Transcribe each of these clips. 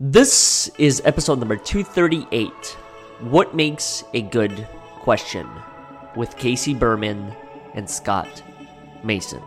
This is episode number 238, What Makes a Good Question, with Casey Berman and Scott Mason.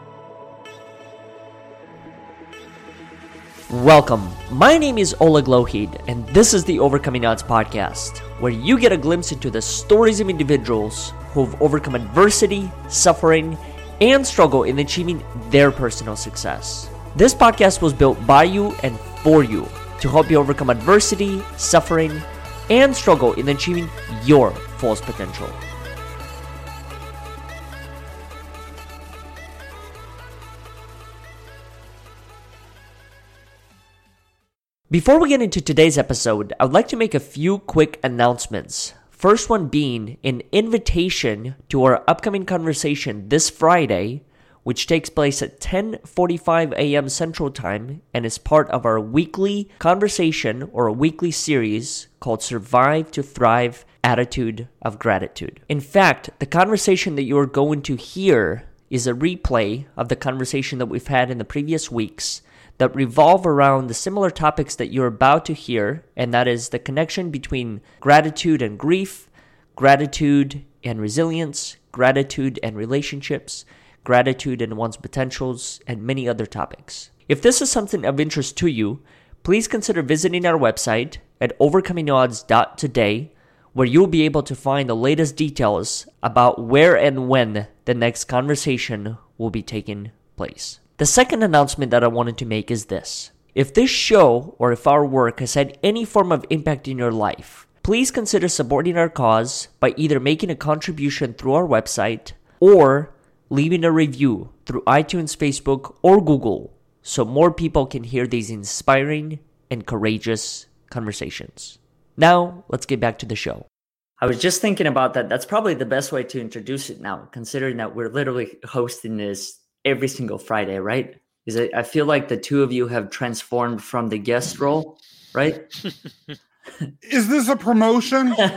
Welcome. My name is Oleg Lougheed, and this is the Overcoming Odds Podcast, where you get a glimpse into the stories of individuals who have overcome adversity, suffering, and struggle in achieving their personal success. This podcast was built by you and for you, to help you overcome adversity, suffering, and struggle in achieving your fullest potential. Before we get into today's episode, I would like to make a few quick announcements. First one being an invitation to our upcoming conversation this Friday, which takes place at 10:45 a.m. Central Time and is part of our weekly conversation or a weekly series called Survive to Thrive Attitude of Gratitude. In fact, the conversation that you are going to hear is a replay of the conversation that we've had in the previous weeks that revolve around the similar topics that you're about to hear, and that is the connection between gratitude and grief, gratitude and resilience, gratitude and relationships, gratitude and one's potentials, and many other topics. If this is something of interest to you, please consider visiting our website at overcomingodds.today, where you'll be able to find the latest details about where and when the next conversation will be taking place. The second announcement that I wanted to make is this. If this show or if our work has had any form of impact in your life, please consider supporting our cause by either making a contribution through our website or leaving a review through iTunes, Facebook, or Google so more people can hear these inspiring and courageous conversations. Now, let's get back to the show. I was just thinking about that. That's probably the best way to introduce it now, considering that we're literally hosting this every single Friday, right? Because I feel like the two of you have transformed from the guest role, right? Is this a promotion? Am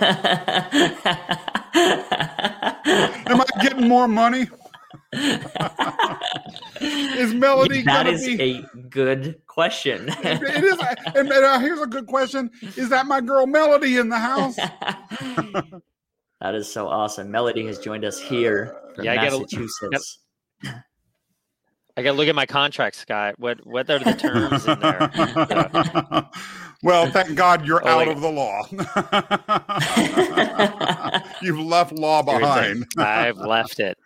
I getting more money? Is Melody that gonna be a good question? It is, and here's a good question: is that my girl Melody in the house? That is so awesome. Melody has joined us here from Massachusetts. I gotta look at my contract, Scott. What are the terms in there? Yeah. Well, thank God you're out of the law. You've left law behind. I've left it.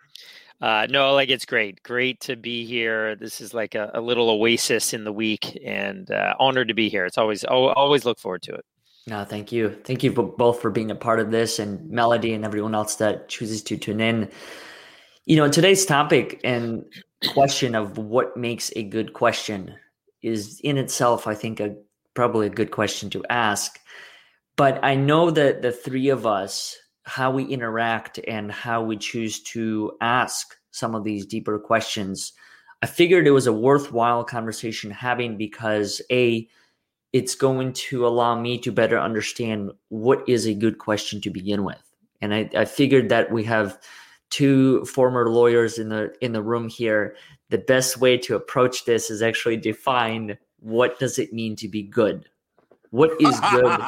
No, it's great. Great to be here. This is like a little oasis in the week, and honored to be here. It's always look forward to it. No, thank you. Thank you both for being a part of this, and Melody and everyone else that chooses to tune in. You know, today's topic and question of what makes a good question is in itself, I think, probably a good question to ask. But I know that the three of us, how we interact and how we choose to ask some of these deeper questions, I figured it was a worthwhile conversation having because A, it's going to allow me to better understand what is a good question to begin with. And I figured that we have two former lawyers in the room here. The best way to approach this is actually define what does it mean to be good? What is good,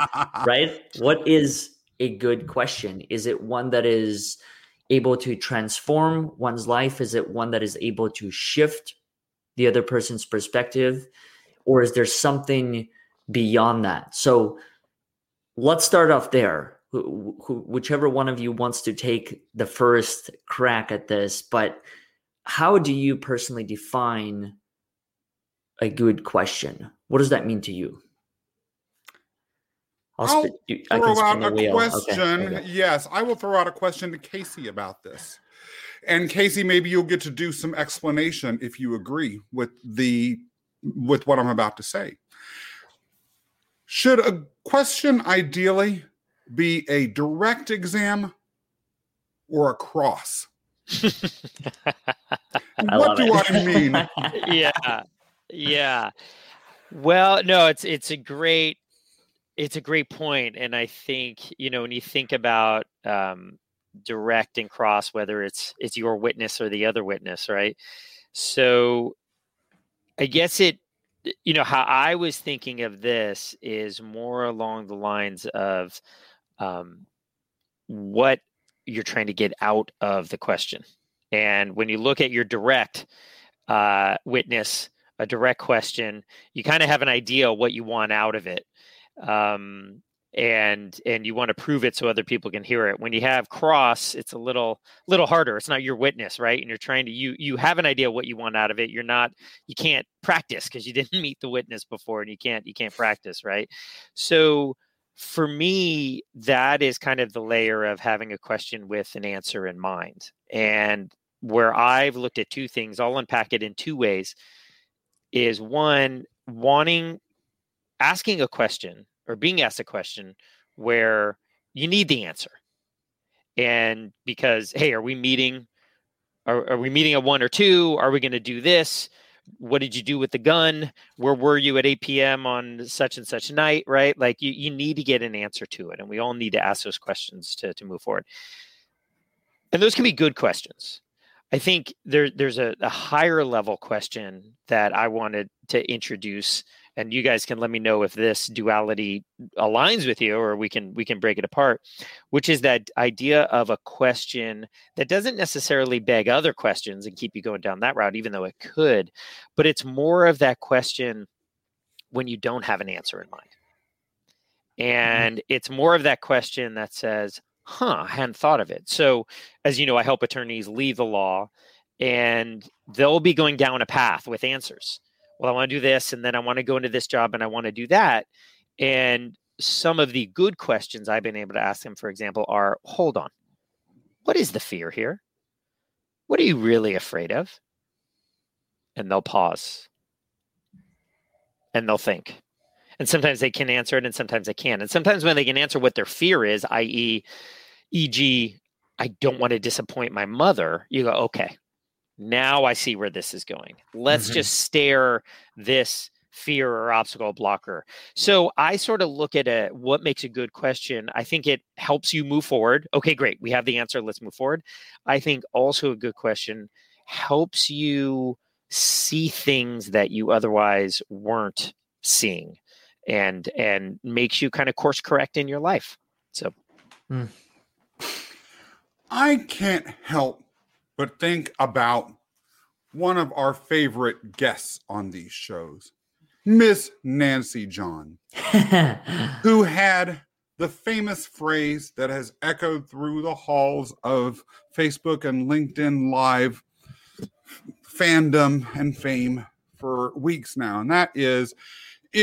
right? What is a good question? Is it one that is able to transform one's life? Is it one that is able to shift the other person's perspective? Or is there something beyond that? So let's start off there. Whichever one of you wants to take the first crack at this, but how do you personally define a good question? What does that mean to you? I'll throw out a question. Okay. Yes, I will throw out a question to Casey about this. And Casey, maybe you'll get to do some explanation if you agree with what I'm about to say. Should a question ideally be a direct exam or a cross? What do I mean? Yeah. Well, no, it's a great point. And I think, you know, when you think about direct and cross, whether it's your witness or the other witness, right? So I guess it you know, how I was thinking of this is more along the lines of what you're trying to get out of the question. And when you look at your direct witness, a direct question, you kind of have an idea what you want out of it. And you want to prove it so other people can hear it. When you have cross, it's a little harder. It's not your witness, right? And you're trying to, you have an idea what you want out of it. You can't practice because you didn't meet the witness before, and you can't practice, right? So for me, that is kind of the layer of having a question with an answer in mind. And where I've looked at two things, I'll unpack it in two ways, is one, asking a question or being asked a question where you need the answer. And because, hey, are we meeting at 1 or 2? Are we going to do this? What did you do with the gun? Where were you at 8 p.m. on such and such night, right? Like you need to get an answer to it. And we all need to ask those questions to move forward. And those can be good questions. I think there's a higher level question that I wanted to introduce, and you guys can let me know if this duality aligns with you, or we can break it apart, which is that idea of a question that doesn't necessarily beg other questions and keep you going down that route, even though it could, but it's more of that question when you don't have an answer in mind. And it's more of that question that says, I hadn't thought of it. So as you know, I help attorneys leave the law, and they'll be going down a path with answers. Well, I want to do this, and then I want to go into this job, and I want to do that. And some of the good questions I've been able to ask them, for example, are, hold on, what is the fear here? What are you really afraid of? And they'll pause. And they'll think. And sometimes they can answer it, and sometimes they can't. And sometimes when they can answer what their fear is, e.g., I don't want to disappoint my mother, you go, okay. Now I see where this is going. Let's just stare this fear or obstacle blocker. So I sort of look at what makes a good question. I think it helps you move forward. Okay, great. We have the answer. Let's move forward. I think also a good question helps you see things that you otherwise weren't seeing, and makes you kind of course correct in your life. So I can't help but think about one of our favorite guests on these shows, Miss Nancy John, who had the famous phrase that has echoed through the halls of Facebook and LinkedIn Live fandom and fame for weeks now. And that is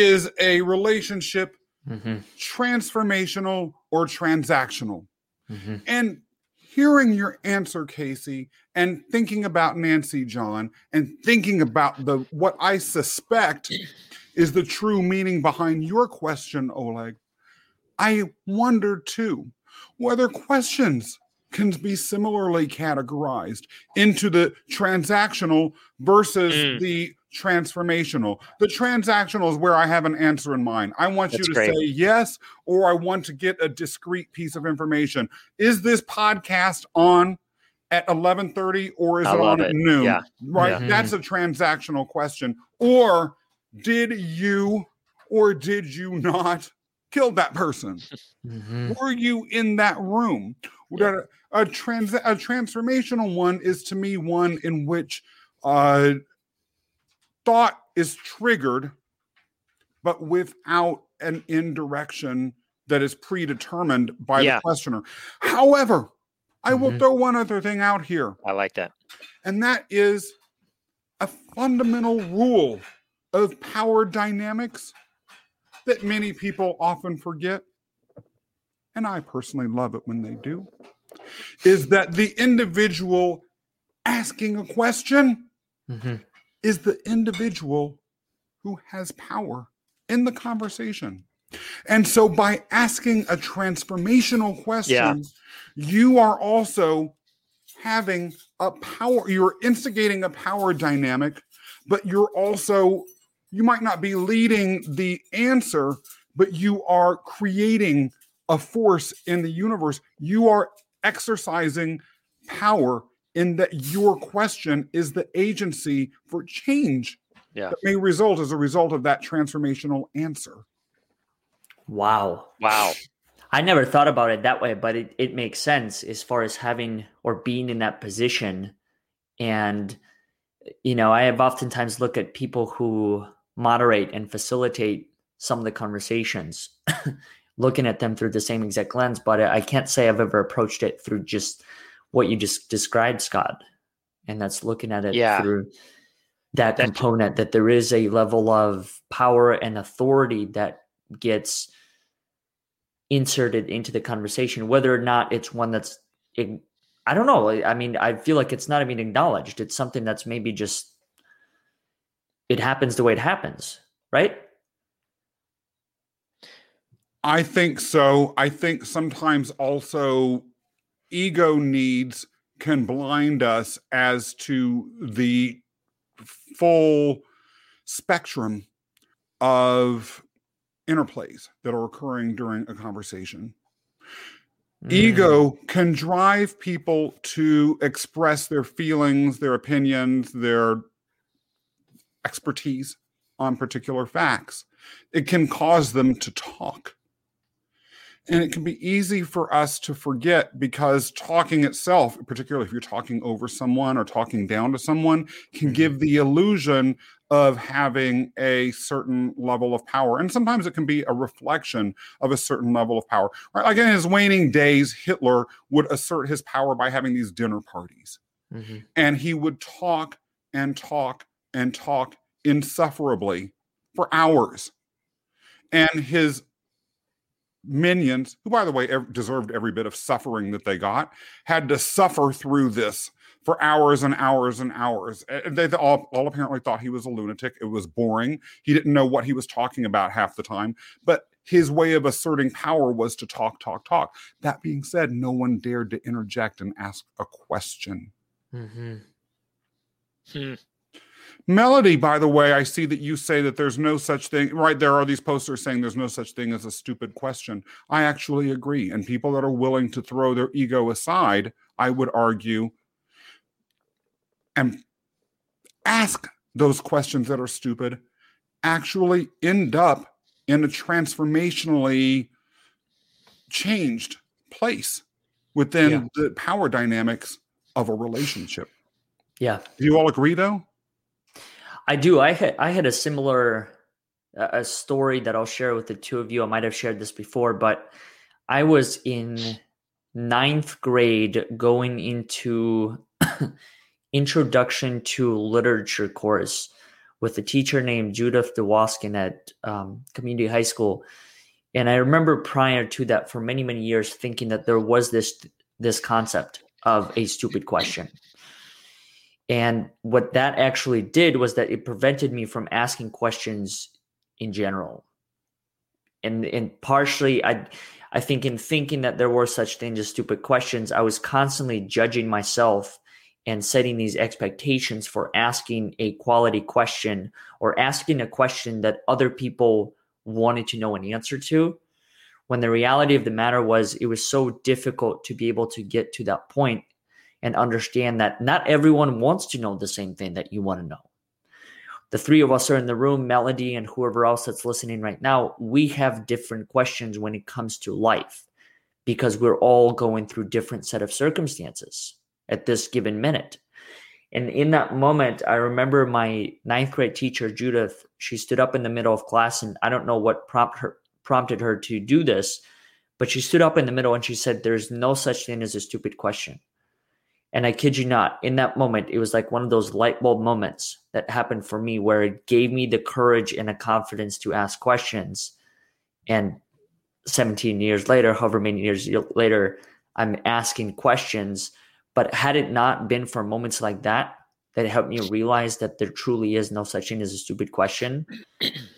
a relationship transformational or transactional? And hearing your answer, Casey, and thinking about Nancy John, and thinking about what I suspect is the true meaning behind your question, Oleg, I wonder too whether questions can be similarly categorized into the transactional versus the transformational. The transactional is where I have an answer in mind. I want you to say yes, or I want to get a discrete piece of information. Is this podcast on at 11:30 or is it on at noon? Yeah. Right? Yeah. That's a transactional question. Or did you or did you not kill that person? Were you in that room? Yeah. A transformational one is to me one in which thought is triggered, but without an indirection that is predetermined by the questioner. However, I will throw one other thing out here. I like that. And that is a fundamental rule of power dynamics that many people often forget. And I personally love it when they do, is that the individual asking a question is the individual who has power in the conversation. And so by asking a transformational question, you are also having a power, you're instigating a power dynamic, but you're also, you might not be leading the answer, but you are creating a force in the universe. You are exercising power in that your question is the agency for change that may result as a result of that transformational answer. Wow. I never thought about it that way, but it makes sense as far as having or being in that position. And, you know, I have oftentimes looked at people who moderate and facilitate some of the conversations, looking at them through the same exact lens, but I can't say I've ever approached it through just what you just described, Scott. And that's looking at it through that component, that there is a level of power and authority that gets inserted into the conversation, whether or not it's one that's, I don't know. I mean, I feel like it's not even acknowledged. It's something that's maybe just, it happens the way it happens, right? I think so. I think sometimes also ego needs can blind us as to the full spectrum of interplays that are occurring during a conversation. Ego can drive people to express their feelings, their opinions, their expertise on particular facts. It can cause them to talk. And it can be easy for us to forget, because talking itself, particularly if you're talking over someone or talking down to someone, can give the illusion of having a certain level of power. And sometimes it can be a reflection of a certain level of power. Right? Like in his waning days, Hitler would assert his power by having these dinner parties. And he would talk and talk and talk insufferably for hours. And his minions, who, by the way, deserved every bit of suffering that they got, had to suffer through this for hours and hours and hours. They all apparently thought he was a lunatic. It was boring. He didn't know what he was talking about half the time. But his way of asserting power was to talk, talk, talk. That being said, no one dared to interject and ask a question. Melody, by the way, I see that you say that there's no such thing, right? There are these posters saying there's no such thing as a stupid question. I actually agree. And people that are willing to throw their ego aside, I would argue, and ask those questions that are stupid, actually end up in a transformationally changed place within the power dynamics of a relationship. Do you all agree, though? I do. I had a similar a story that I'll share with the two of you. I might have shared this before, but I was in 9th grade going into introduction to literature course with a teacher named Judith DeWoskin at Community High School. And I remember prior to that for many, many years thinking that there was this concept of a stupid question. And what that actually did was that it prevented me from asking questions in general. And partially, I think in thinking that there were such things as stupid questions, I was constantly judging myself and setting these expectations for asking a quality question or asking a question that other people wanted to know an answer to, when the reality of the matter was it was so difficult to be able to get to that point and understand that not everyone wants to know the same thing that you want to know. The three of us are in the room, Melody and whoever else that's listening right now, we have different questions when it comes to life because we're all going through different set of circumstances at this given minute. And in that moment, I remember my 9th grade teacher, Judith, she stood up in the middle of class, and I don't know what prompted her to do this, but she stood up in the middle and she said, "There's no such thing as a stupid question." And I kid you not, in that moment, it was like one of those light bulb moments that happened for me where it gave me the courage and the confidence to ask questions. And 17 years later, however many years later, I'm asking questions. But had it not been for moments like that, that helped me realize that there truly is no such thing as a stupid question.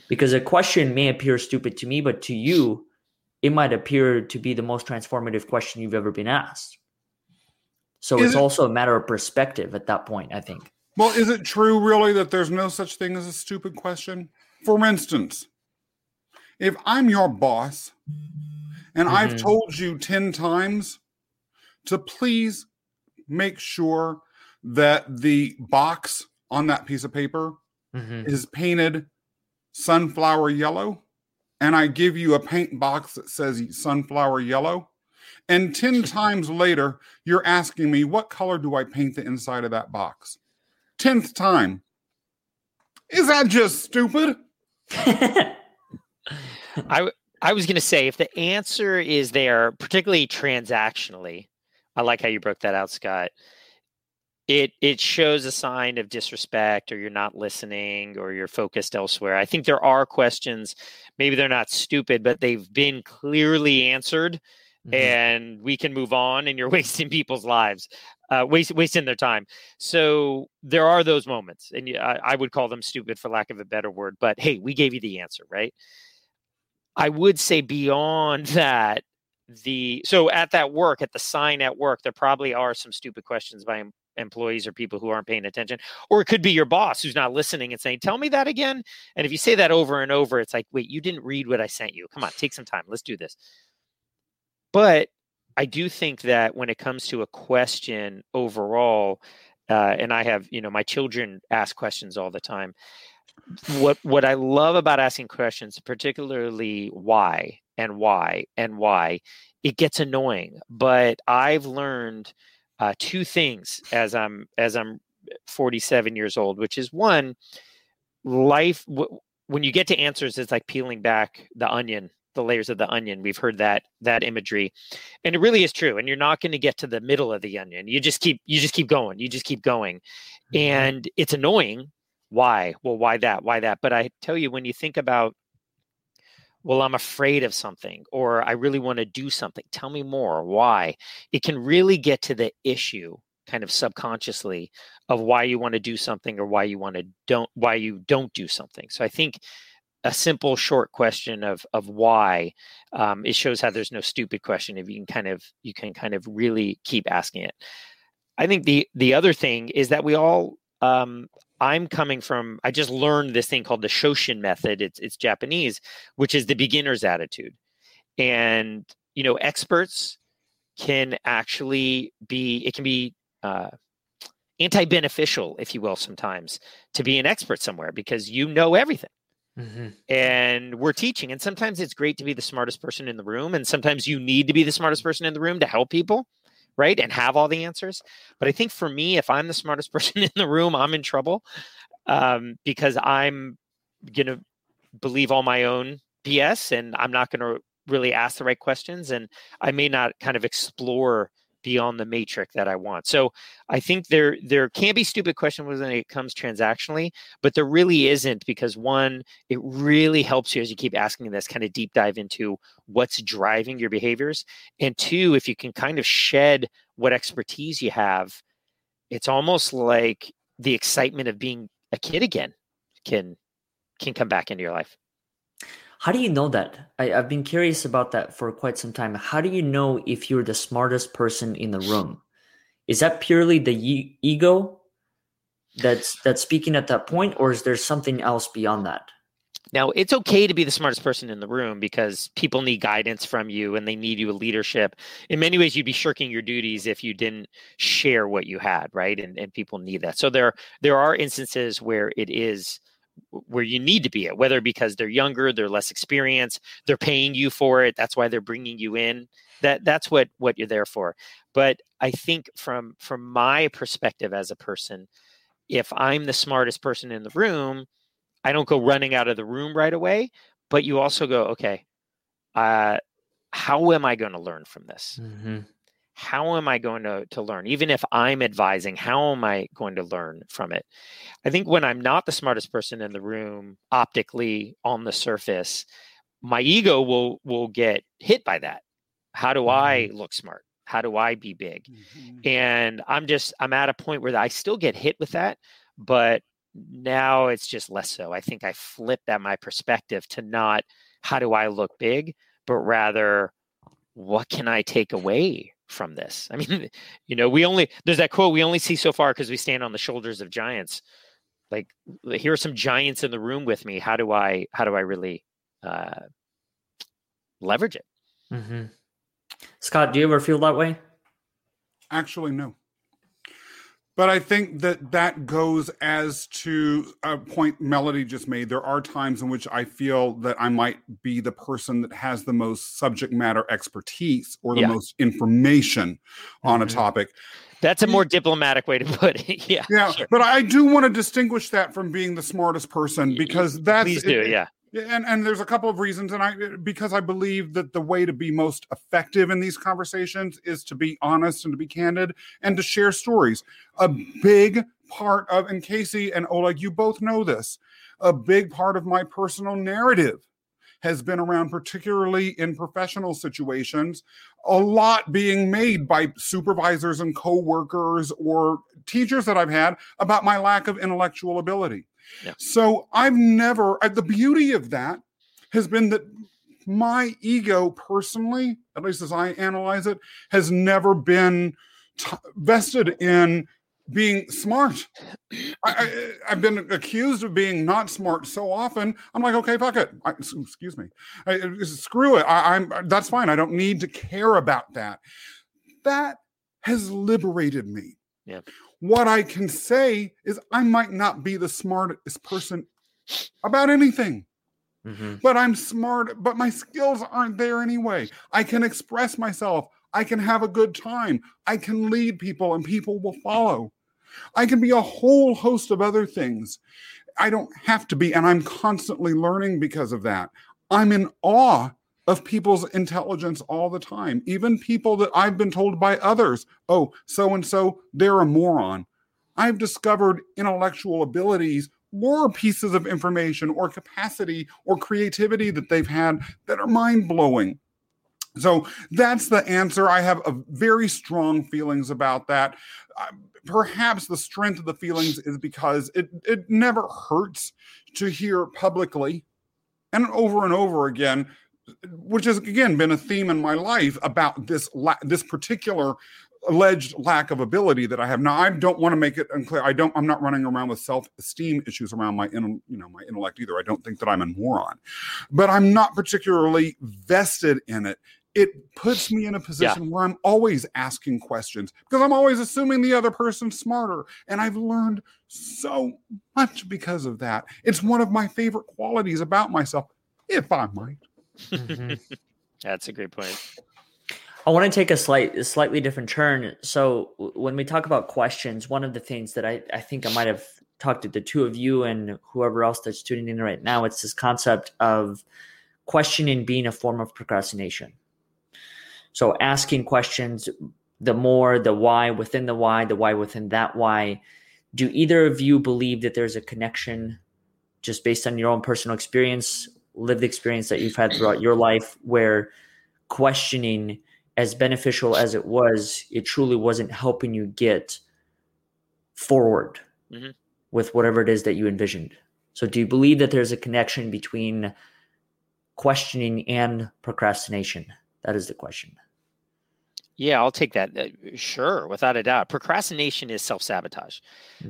Because a question may appear stupid to me, but to you, it might appear to be the most transformative question you've ever been asked. So it's also a matter of perspective at that point, I think. Well, is it true really that there's no such thing as a stupid question? For instance, if I'm your boss and I've told you 10 times to please make sure that the box on that piece of paper is painted sunflower yellow, and I give you a paint box that says sunflower yellow, and 10 times later, you're asking me, what color do I paint the inside of that box? 10th time. Is that just stupid? I was going to say, if the answer is there, particularly transactionally, I like how you broke that out, Scott. It shows a sign of disrespect, or you're not listening, or you're focused elsewhere. I think there are questions, maybe they're not stupid, but they've been clearly answered, and we can move on, and you're wasting people's lives, wasting their time. So there are those moments, and I would call them stupid for lack of a better word, but hey, we gave you the answer, right? I would say beyond that, so at that work, at the sign at work, there probably are some stupid questions by employees or people who aren't paying attention, or it could be your boss who's not listening and saying, tell me that again. And if you say that over and over, it's like, wait, you didn't read what I sent you. Come on, take some time. Let's do this. But I do think that when it comes to a question overall, and I have, my children ask questions all the time. What I love about asking questions, particularly why and why and why, it gets annoying. But I've learned two things as I'm 47 years old, which is one, life. When you get to answers, it's like peeling back the onion, the layers of the onion. We've heard that imagery, and it really is true. And you're not going to get to the middle of the onion. You just keep going. You just keep going, and it's annoying. Why? Well, why that? Why that? But I tell you, when you think about, well, I'm afraid of something, or I really want to do something, tell me more. Why? It can really get to the issue kind of subconsciously of why you want to do something, or why you don't do something. So I think a simple short question of why, it shows how there's no stupid question if you can kind of really keep asking it. I think the other thing is that we all, I just learned this thing called the Shoshin method. It's Japanese, which is the beginner's attitude. And, experts can actually be anti-beneficial, if you will, sometimes to be an expert somewhere, because you know everything. And we're teaching. And sometimes it's great to be the smartest person in the room. And sometimes you need to be the smartest person in the room to help people, right? And have all the answers. But I think for me, if I'm the smartest person in the room, I'm in trouble, because I'm going to believe all my own BS, and I'm not going to really ask the right questions. And I may not kind of explore beyond the matrix that I want. So I think there can be stupid questions when it comes transactionally, but there really isn't, because one, it really helps you as you keep asking this kind of deep dive into what's driving your behaviors. And two, if you can kind of shed what expertise you have, it's almost like the excitement of being a kid again can come back into your life. How do you know that? I've been curious about that for quite some time. How do you know if you're the smartest person in the room? Is that purely the ego that's speaking at that point, or is there something else beyond that? Now, it's okay to be the smartest person in the room, because people need guidance from you and they need you with leadership. In many ways, you'd be shirking your duties if you didn't share what you had, right? And people need that. So there are instances where it is where you need to be at, whether because they're younger, they're less experienced, they're paying you for it. That's why they're bringing you in. That's what you're there for. But I think from my perspective as a person, if I'm the smartest person in the room, I don't go running out of the room right away, but you also go, okay, how am I going to learn from this? How am I going to learn? Even if I'm advising, how am I going to learn from it? I think when I'm not the smartest person in the room, optically on the surface, my ego will get hit by that. How do I look smart? How do I be big? And I'm at a point where I still get hit with that, but now it's just less so. I think I flipped at my perspective to not how do I look big, but rather what can I take away from this? I mean, there's that quote, we only see so far because we stand on the shoulders of giants. Like, here are some giants in the room with me. How do I really leverage it? Scott, do you ever feel that way? Actually, no. But I think that that goes as to a point Melody just made. There are times in which I feel that I might be the person that has the most subject matter expertise or the most information on a topic. That's a more diplomatic way to put it. Yeah, sure. But I do want to distinguish that from being the smartest person, because that's... Please do. And there's a couple of reasons, because I believe that the way to be most effective in these conversations is to be honest and to be candid and to share stories. A big part of, and Casey and Oleg, you both know this, a big part of my personal narrative has been around, particularly in professional situations, a lot being made by supervisors and coworkers or teachers that I've had about my lack of intellectual ability. Yeah. So the beauty of that has been that my ego personally, at least as I analyze it, has never been vested in being smart. I've been accused of being not smart so often. I'm like, okay, fuck it. Screw it. That's fine. I don't need to care about that. That has liberated me. Yeah. What I can say is I might not be the smartest person about anything, but I'm smart, but my skills aren't there anyway. I can express myself. I can have a good time. I can lead people and people will follow. I can be a whole host of other things. I don't have to be, and I'm constantly learning because of that. I'm in awe of people's intelligence all the time. Even people that I've been told by others, oh, so-and-so, they're a moron. I've discovered intellectual abilities or pieces of information or capacity or creativity that they've had that are mind-blowing. So that's the answer. I have a very strong feelings about that. Perhaps the strength of the feelings is because it never hurts to hear publicly and over again, which has, again, been a theme in my life about this particular alleged lack of ability that I have. Now, I don't want to make it unclear. I'm not running around with self-esteem issues around my intellect either. I don't think that I'm a moron, but I'm not particularly vested in it. It puts me in a position where I'm always asking questions because I'm always assuming the other person's smarter. And I've learned so much because of that. It's one of my favorite qualities about myself, if I might. That's a great point. I want to take a slightly different turn. So when we talk about questions, one of the things that I think I might have talked to the two of you and whoever else that's tuning in right now, it's this concept of questioning being a form of procrastination. So asking questions, the more, the why within the why, the why within that why. Do either of you believe that there's a connection just based on your own personal experience, lived experience that you've had throughout your life, where questioning, as beneficial as it was, it truly wasn't helping you get forward with whatever it is that you envisioned? So do you believe that there's a connection between questioning and procrastination? That is the question. Yeah, I'll take that. Sure. Without a doubt. Procrastination is self-sabotage.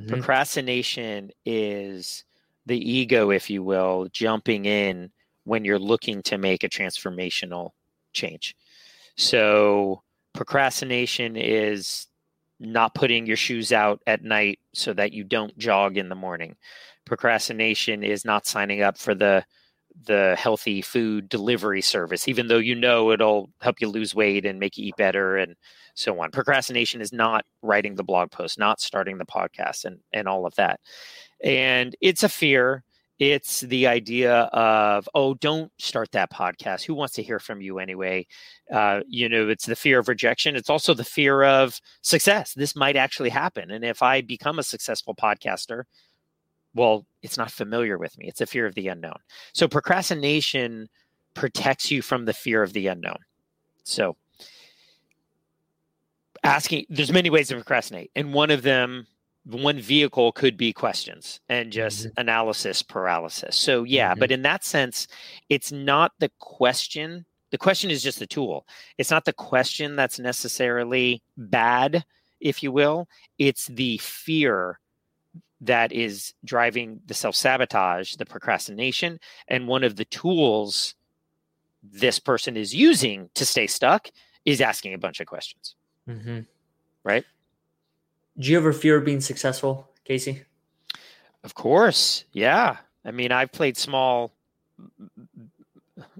Procrastination is the ego, if you will, jumping in when you're looking to make a transformational change. So procrastination is not putting your shoes out at night so that you don't jog in the morning. Procrastination is not signing up for the healthy food delivery service, even though you know it'll help you lose weight and make you eat better and so on. Procrastination is not writing the blog post, not starting the podcast and all of that. And it's a fear. It's the idea of, oh, don't start that podcast. Who wants to hear from you anyway? It's the fear of rejection. It's also the fear of success. This might actually happen. And if I become a successful podcaster, well, it's not familiar with me. It's a fear of the unknown. So procrastination protects you from the fear of the unknown. So there's many ways to procrastinate. And one vehicle could be questions and just analysis paralysis. So but in that sense, it's not the question. The question is just the tool. It's not the question that's necessarily bad, if you will. It's the fear that is driving the self-sabotage, the procrastination, and one of the tools this person is using to stay stuck is asking a bunch of questions, right? Do you ever fear being successful, Casey? Of course. Yeah. I mean, I've played small.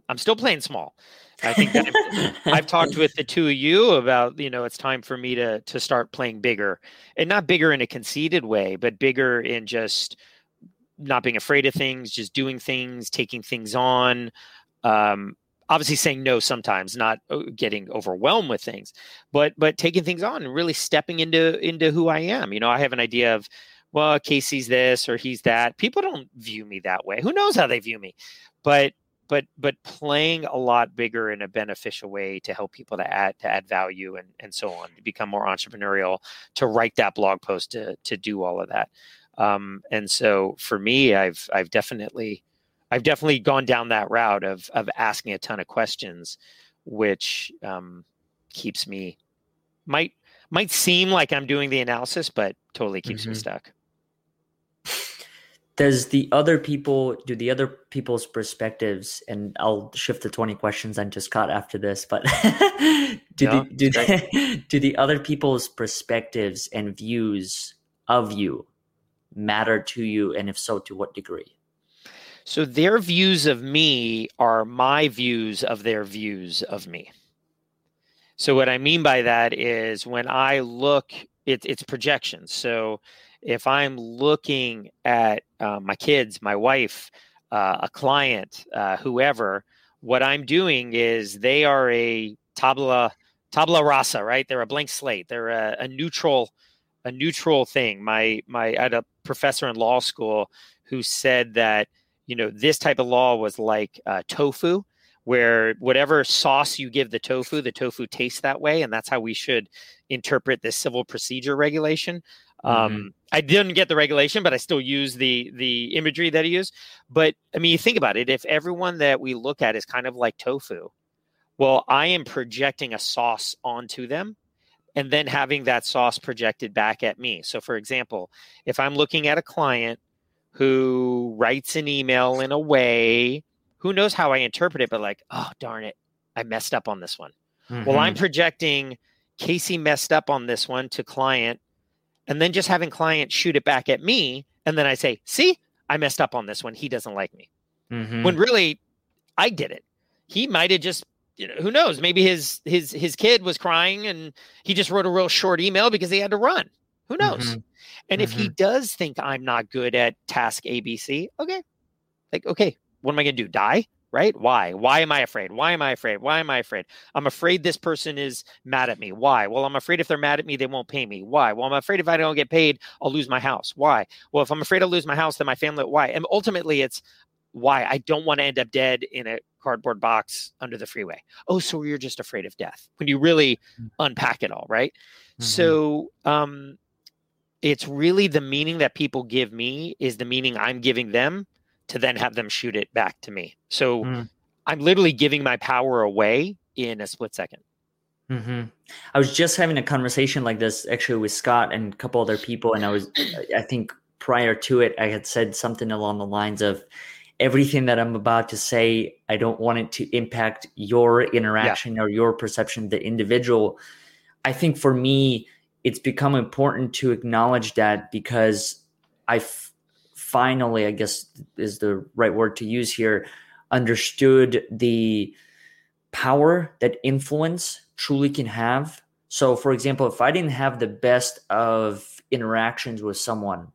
I'm still playing small. I think that I've talked with the two of you about, you know, it's time for me to start playing bigger, and not bigger in a conceited way, but bigger in just not being afraid of things, just doing things, taking things on. Obviously saying no sometimes, not getting overwhelmed with things, but taking things on and really stepping into who I am. You know, I have an idea of, well, Casey's this or he's that. People don't view me that way. Who knows how they view me? But playing a lot bigger in a beneficial way to help people to add value and so on, to become more entrepreneurial, to write that blog post, to do all of that. And so for me, I've definitely gone down that route of asking a ton of questions, which keeps me, might seem like I'm doing the analysis, but totally keeps me stuck. Do the other people's perspectives, and I'll shift the 20 questions I'm just caught after this, but do the other people's perspectives and views of you matter to you? And if so, to what degree? So their views of me are my views of their views of me. So what I mean by that is when I look, it's projections. So if I'm looking at my kids, my wife, a client, whoever, what I'm doing is they are a tabula rasa, right? They're a blank slate. They're a neutral thing. I had a professor in law school who said that, you know, this type of law was like tofu, where whatever sauce you give the tofu tastes that way. And that's how we should interpret this civil procedure regulation. I didn't get the regulation, but I still use the imagery that he used. But I mean, you think about it, if everyone that we look at is kind of like tofu, well, I am projecting a sauce onto them and then having that sauce projected back at me. So for example, if I'm looking at a client who writes an email in a way, who knows how I interpret it, but like, oh, darn it, I messed up on this one. Well, I'm projecting Casey messed up on this one to client, and then just having client shoot it back at me. And then I say, see, I messed up on this one. He doesn't like me. When really I did it. He might've just, you know, who knows, maybe his kid was crying and he just wrote a real short email because he had to run. Who knows? And if he does think I'm not good at task ABC, okay. Like, okay, what am I going to do? Die? Right? Why? Why am I afraid? Why am I afraid? Why am I afraid? I'm afraid this person is mad at me. Why? Well, I'm afraid if they're mad at me, they won't pay me. Why? Well, I'm afraid if I don't get paid, I'll lose my house. Why? Well, if I'm afraid I'll lose my house, then my family, why? And ultimately it's why. I don't want to end up dead in a cardboard box under the freeway. Oh, so you're just afraid of death when you really unpack it all. Right. So, it's really the meaning that people give me is the meaning I'm giving them to then have them shoot it back to me. So I'm literally giving my power away in a split second. I was just having a conversation like this actually with Scott and a couple other people. And I think prior to it, I had said something along the lines of everything that I'm about to say, I don't want it to impact your interaction or your perception of the individual. I think for me, it's become important to acknowledge that because I finally, I guess is the right word to use here, understood the power that influence truly can have. So for example, if I didn't have the best of interactions with someone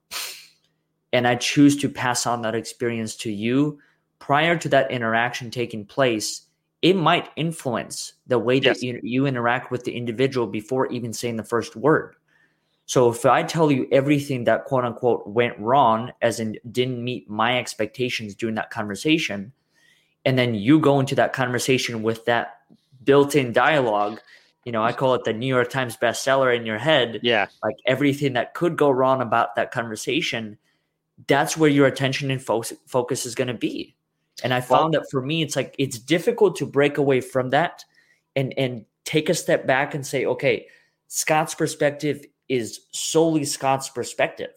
and I choose to pass on that experience to you, prior to that interaction taking place, it might influence the way that you interact with the individual before even saying the first word. So if I tell you everything that quote unquote went wrong, as in didn't meet my expectations during that conversation, and then you go into that conversation with that built-in dialogue, you know, I call it the New York Times bestseller in your head. Yeah. Like everything that could go wrong about that conversation, that's where your attention and focus is going to be. And I found that for me, it's like, it's difficult to break away from that and take a step back and say, okay, Scott's perspective is solely Scott's perspective.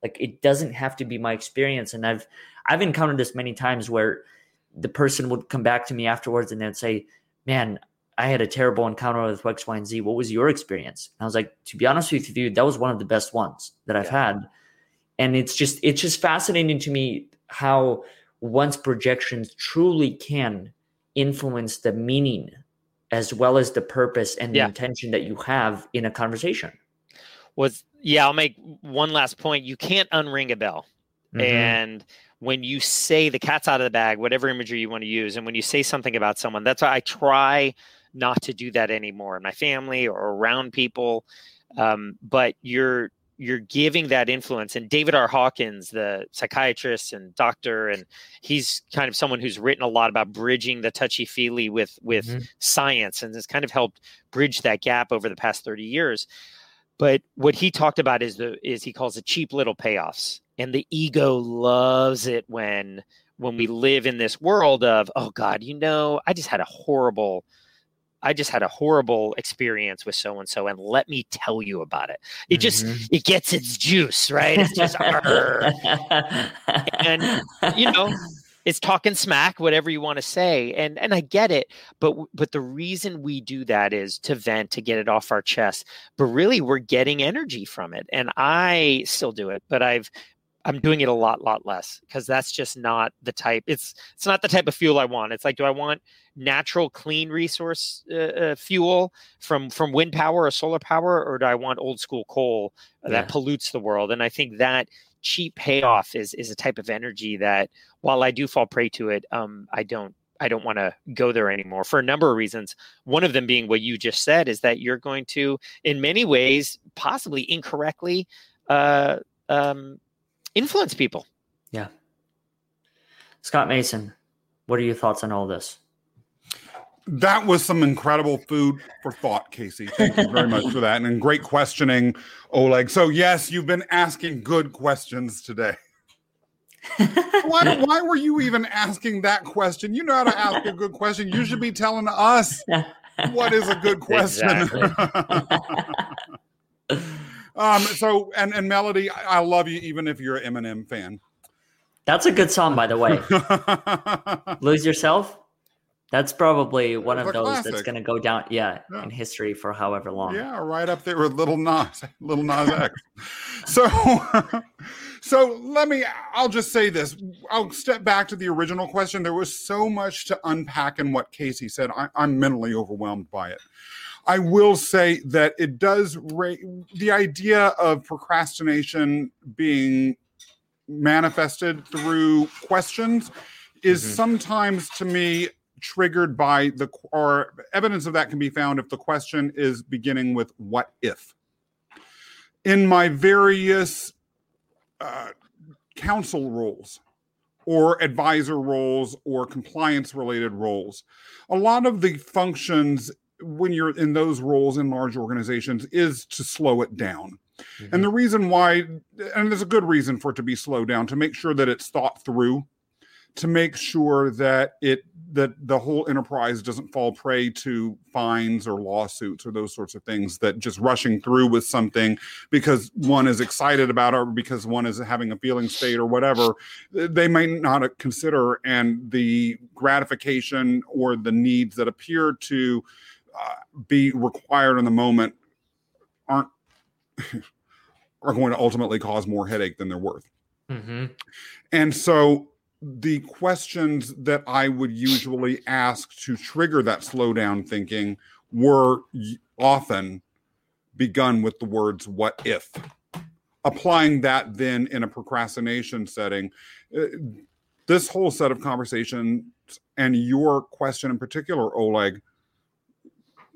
Like it doesn't have to be my experience. And I've encountered this many times where the person would come back to me afterwards and they'd say, man, I had a terrible encounter with X, Y, and Z. What was your experience? And I was like, to be honest with you, that was one of the best ones that I've had. And it's just fascinating to me how one's projections truly can influence the meaning as well as the purpose and the intention that you have in a conversation. I'll make one last point. You can't unring a bell. Mm-hmm. And when you say the cat's out of the bag, whatever imagery you want to use, and when you say something about someone, that's why I try not to do that anymore in my family or around people. But you're giving that influence. And David R. Hawkins, the psychiatrist and doctor, and he's kind of someone who's written a lot about bridging the touchy-feely with mm-hmm. science, and has kind of helped bridge that gap over the past 30 years. But what he talked about is he calls it cheap little payoffs. And the ego loves it when we live in this world of, oh God, I just had a horrible experience with so-and-so, and let me tell you about it. It just, it gets its juice, right? It's just, and it's talking smack, whatever you want to say. And I get it, but the reason we do that is to vent, to get it off our chest, but really we're getting energy from it. And I still do it, but I'm doing it a lot less, because that's just not the type. It's not the type of fuel I want. It's like, do I want natural, clean resource fuel from wind power or solar power, or do I want old school coal that pollutes the world? And I think that cheap payoff is a type of energy that, while I do fall prey to it, I don't want to go there anymore for a number of reasons. One of them being what you just said, is that you're going to, in many ways, possibly incorrectly, influence people. Yeah. Scott Mason, what are your thoughts on all this? That was some incredible food for thought, Casey. Thank you very much for that. And great questioning, Oleg. So yes, you've been asking good questions today. Why were you even asking that question? You know how to ask a good question. You should be telling us what is a good question. Exactly. So Melody, I love you, even if you're an Eminem fan. That's a good song, by the way. Lose Yourself. That's probably one of those classic. That's going to go down, in history for however long. Yeah, right up there with Little Nas X. So I'll just say this. I'll step back to the original question. There was so much to unpack in what Casey said. I'm mentally overwhelmed by it. I will say that it does the idea of procrastination being manifested through questions is sometimes, to me, triggered by or evidence of that can be found if the question is beginning with what if. In my various counsel roles or advisor roles or compliance related roles, a lot of the functions when you're in those roles in large organizations is to slow it down. Mm-hmm. And the reason why, and there's a good reason for it to be slowed down, to make sure that it's thought through, to make sure that the whole enterprise doesn't fall prey to fines or lawsuits or those sorts of things, that just rushing through with something because one is excited about it or because one is having a feeling state or whatever, they may not consider, and the gratification or the needs that appear to be required in the moment are going to ultimately cause more headache than they're worth. Mm-hmm. And so the questions that I would usually ask to trigger that slowdown thinking were often begun with the words, what if? Applying that then in a procrastination setting, this whole set of conversations and your question in particular, Oleg,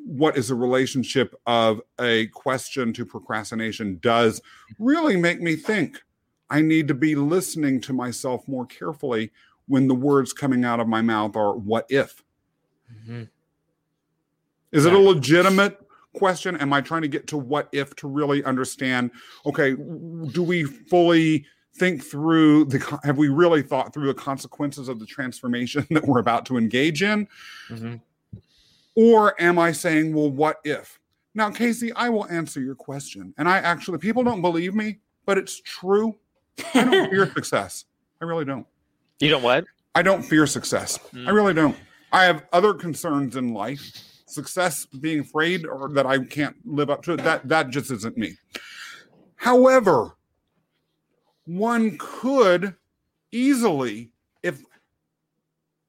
what is the relationship of a question to procrastination does really make me think I need to be listening to myself more carefully when the words coming out of my mouth are, what if? Mm-hmm. Is it a legitimate question? Am I trying to get to what if to really understand, okay, do we fully think through have we really thought through the consequences of the transformation that we're about to engage in? Mm-hmm. Or am I saying, well, what if? Now, Casey, I will answer your question. And I actually, people don't believe me, but it's true. I don't fear success. I really don't. You don't what? I don't fear success. I really don't. I have other concerns in life success being afraid or that I can't live up to it. That just isn't me. However, one could easily, if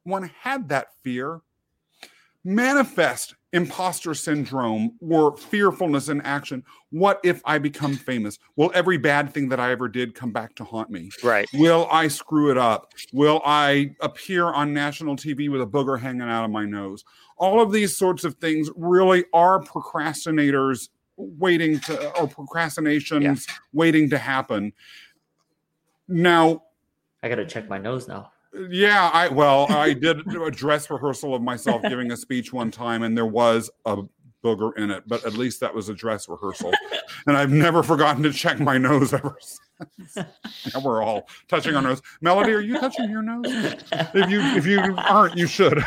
one had that fear, manifest imposter syndrome or fearfulness in action. What if I become famous? Will every bad thing that I ever did come back to haunt me? Right. Will I screw it up? Will I appear on national TV with a booger hanging out of my nose? All of these sorts of things really are procrastinators waiting to, or procrastinations waiting to happen. Now, I got to check my nose now. Yeah, I did a dress rehearsal of myself giving a speech one time, and there was a booger in it, but at least that was a dress rehearsal. And I've never forgotten to check my nose ever since. Now we're all touching our nose. Melody, are you touching your nose? If you aren't, you should.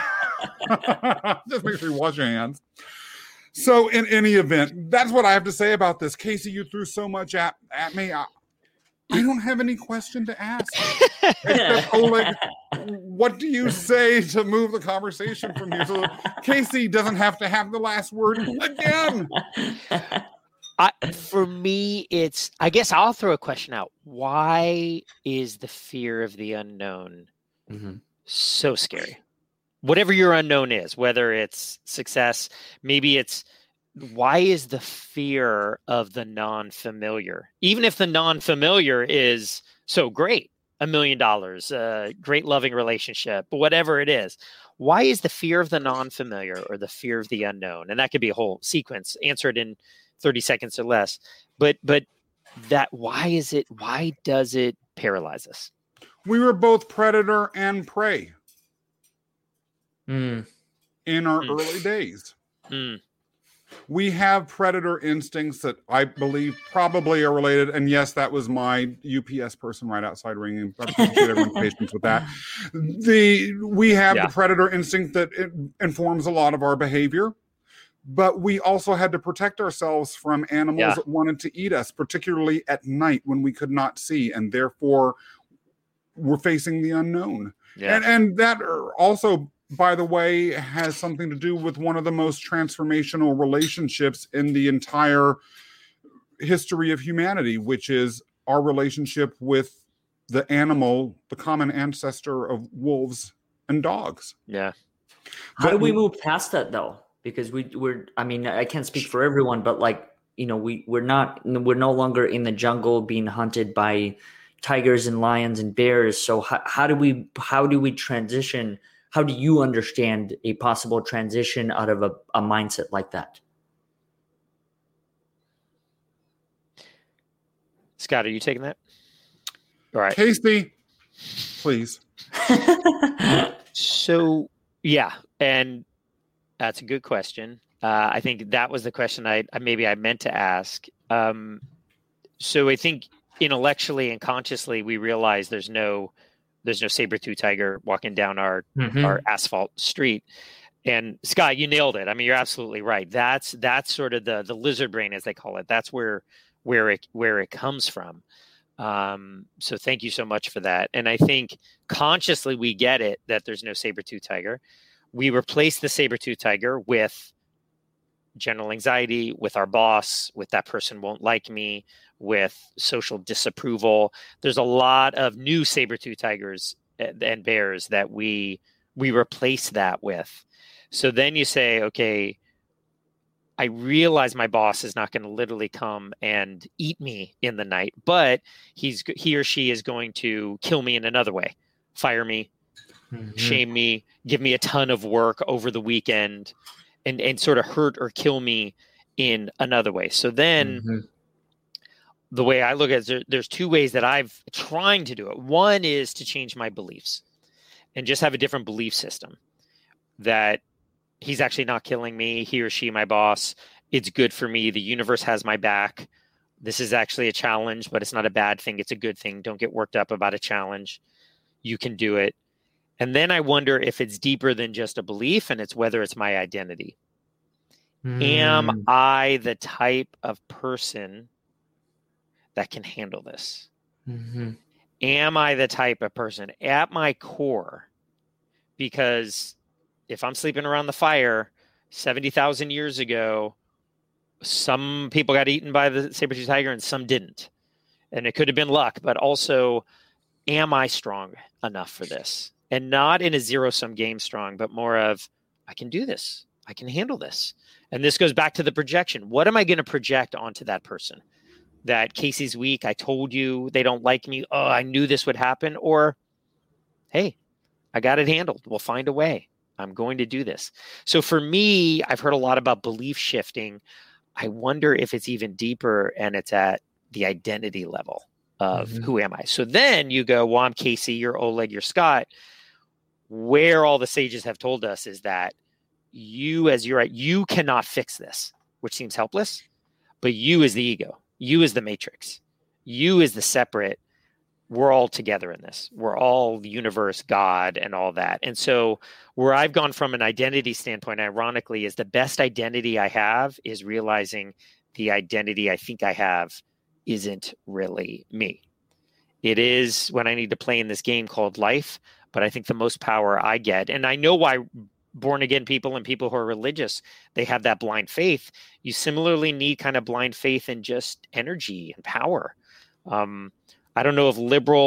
Just make sure you wash your hands. So in any event, that's what I have to say about this. Casey, you threw so much at me. I don't have any question to ask. Except, Oleg, what do you say to move the conversation from here so Casey doesn't have to have the last word again? I guess I'll throw a question out. Why is the fear of the unknown so scary? Whatever your unknown is, whether it's success, maybe it's, why is the fear of the non-familiar, even if the non-familiar is so great, $1 million, a great loving relationship, whatever it is, why is the fear of the non-familiar or the fear of the unknown? And that could be a whole sequence answered in 30 seconds or less, but that, why does it paralyze us? We were both predator and prey in our early days. We have predator instincts that I believe probably are related. And yes, that was my UPS person right outside ringing. I appreciate everyone's patience with that. We have the predator instinct that it informs a lot of our behavior. But we also had to protect ourselves from animals that wanted to eat us, particularly at night when we could not see. And therefore, we're facing the unknown. Yeah. And that also, by the way, has something to do with one of the most transformational relationships in the entire history of humanity, which is our relationship with the animal, the common ancestor of wolves and dogs. Yeah. How do we move past that though? Because I can't speak for everyone, but we're no longer in the jungle being hunted by tigers and lions and bears. So how do we transition? How do you understand a possible transition out of a mindset like that? Scott, are you taking that? All right. Casey, please. So, yeah, and that's a good question. I think that was the question I meant to ask. So I think intellectually and consciously we realize there's no saber-tooth tiger walking down our asphalt street. And Scott, you nailed it. I mean, you're absolutely right. That's sort of the lizard brain, as they call it. That's where it comes from. So thank you so much for that. And I think consciously we get it that there's no saber-tooth tiger. We replace the saber-tooth tiger with general anxiety, with our boss, with that person won't like me, with social disapproval. There's a lot of new saber-tooth tigers and bears that we replace that with. So then you say, okay, I realize my boss is not going to literally come and eat me in the night, but he or she is going to kill me in another way, fire me, shame me, give me a ton of work over the weekend, and sort of hurt or kill me in another way. So then the way I look at it, there's two ways that I've trying to do it. One is to change my beliefs and just have a different belief system that he's actually not killing me, he or she, my boss. It's good for me. The universe has my back. This is actually a challenge, but it's not a bad thing. It's a good thing. Don't get worked up about a challenge. You can do it. And then I wonder if it's deeper than just a belief, and it's whether it's my identity. Am I the type of person that can handle this? Am I the type of person at my core? Because if I'm sleeping around the fire, 70,000 years ago, some people got eaten by the saber-toothed tiger and some didn't. And it could have been luck, but also, am I strong enough for this? And not in a zero-sum game strong, but more of, I can do this. I can handle this. And this goes back to the projection. What am I going to project onto that person? That Casey's weak. I told you they don't like me. Oh, I knew this would happen. Or, hey, I got it handled. We'll find a way. I'm going to do this. So for me, I've heard a lot about belief shifting. I wonder if it's even deeper and it's at the identity level of who am I? So then you go, well, I'm Casey, you're Oleg, you're Scott. Where all the sages have told us is that you as you're right, you cannot fix this, which seems helpless, but you is the ego. You is the matrix. You is the separate. We're all together in this. We're all the universe, God, and all that. And so where I've gone from an identity standpoint, ironically, is the best identity I have is realizing the identity I think I have isn't really me. It is when I need to play in this game called life, but I think the most power I get, and I know why born again people and people who are religious, they have that blind faith. You similarly need kind of blind faith in just energy and power. I don't know if liberal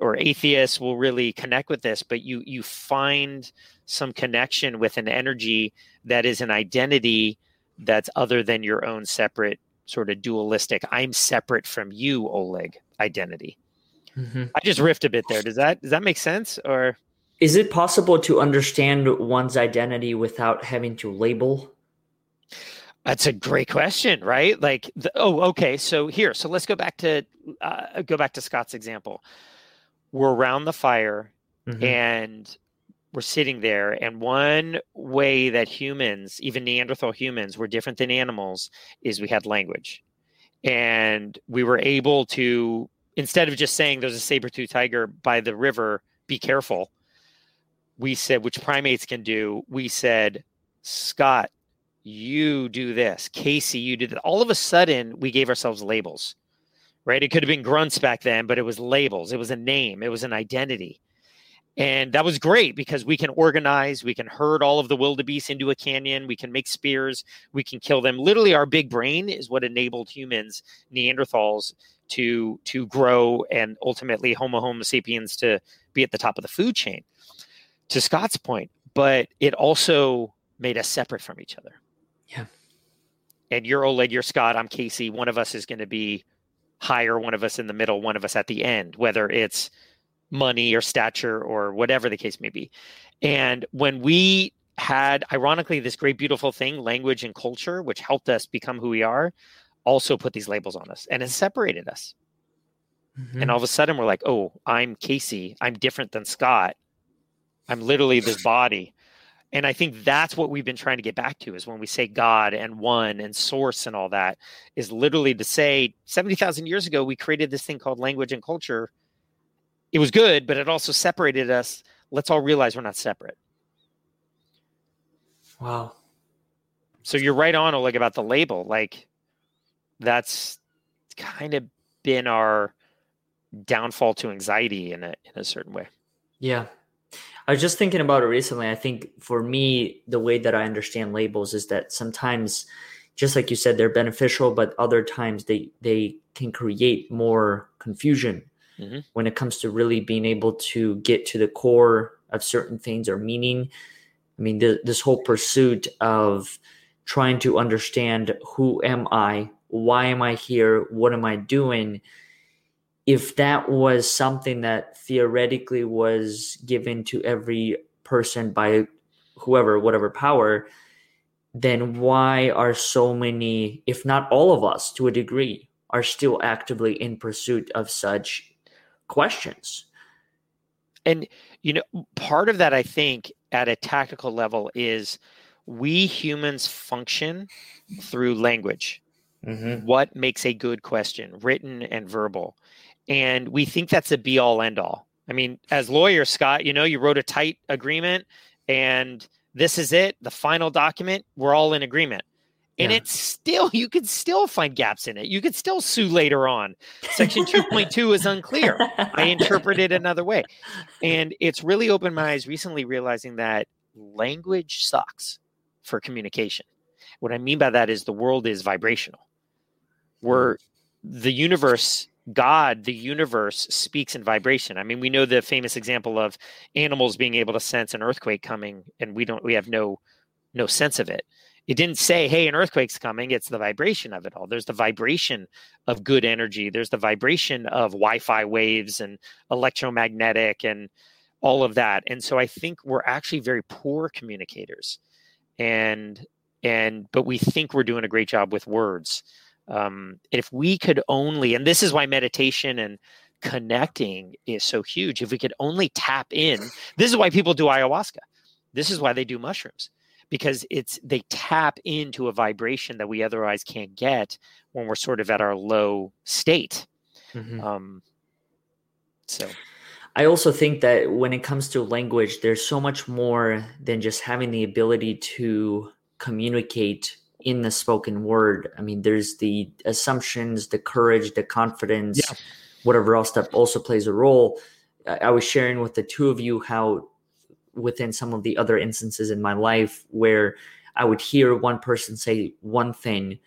or atheists will really connect with this, but you find some connection with an energy that is an identity that's other than your own separate sort of dualistic. I'm separate from you, Oleg, identity. I just riffed a bit there. Does that make sense? Or is it possible to understand one's identity without having to label? That's a great question, right? Like, so let's go back to Scott's example. We're around the fire and we're sitting there. And one way that humans, even Neanderthal humans, were different than animals is we had language, and we were able to, instead of just saying there's a saber-toothed tiger by the river, be careful. We said, which primates can do, we said, Scott, you do this. Casey, you do that. All of a sudden, we gave ourselves labels, right? It could have been grunts back then, but it was labels. It was a name. It was an identity. And that was great because we can organize. We can herd all of the wildebeest into a canyon. We can make spears. We can kill them. Literally, our big brain is what enabled humans, Neanderthals, to grow and ultimately Homo sapiens to be at the top of the food chain, to Scott's point. But it also made us separate from each other. Yeah. And you're Oleg, you're Scott, I'm Casey. One of us is going to be higher, one of us in the middle, one of us at the end, whether it's money or stature or whatever the case may be. And when we had, ironically, this great, beautiful thing, language and culture, which helped us become who we are, also put these labels on us, and it separated us. And all of a sudden we're like, oh, I'm Casey. I'm different than Scott. I'm literally this body. And I think that's what we've been trying to get back to is when we say God and one and source and all that is literally to say 70,000 years ago, we created this thing called language and culture. It was good, but it also separated us. Let's all realize we're not separate. Wow. So you're right on, Oleg, about the label. Like that's kind of been our downfall to anxiety in a certain way. Yeah. I was just thinking about it recently. I think for me, the way that I understand labels is that sometimes, just like you said, they're beneficial, but other times they can create more confusion when it comes to really being able to get to the core of certain things or meaning. I mean, this whole pursuit of trying to understand who am I, why am I here, what am I doing? If that was something that theoretically was given to every person by whoever, whatever power, then why are so many, if not all of us to a degree, are still actively in pursuit of such questions? And, part of that, I think, at a tactical level is we humans function through language. What makes a good question, written and verbal? And we think that's a be all end all. I mean, as lawyers, Scott, you wrote a tight agreement and this is it. The final document, we're all in agreement. And It's still, you could still find gaps in it. You could still sue later on. Section 2.2 is unclear. I interpret it another way. And it's really opened my eyes recently realizing that language sucks for communication. What I mean by that is the world is vibrational. We're the universe, God, the universe speaks in vibration. I mean, we know the famous example of animals being able to sense an earthquake coming, and we have no sense of it. It didn't say, hey, an earthquake's coming. It's the vibration of it all. There's the vibration of good energy. There's the vibration of Wi-Fi waves and electromagnetic and all of that. And so I think we're actually very poor communicators, but we think we're doing a great job with words. If we could only, and this is why meditation and connecting is so huge. If we could only tap in, this is why people do ayahuasca. This is why they do mushrooms, because they tap into a vibration that we otherwise can't get when we're sort of at our low state. Mm-hmm. So I also think that when it comes to language, there's so much more than just having the ability to communicate in the spoken word. I mean, there's the assumptions, the courage, the confidence, whatever else that also plays a role. I was sharing with the two of you how within some of the other instances in my life where I would hear one person say one thing,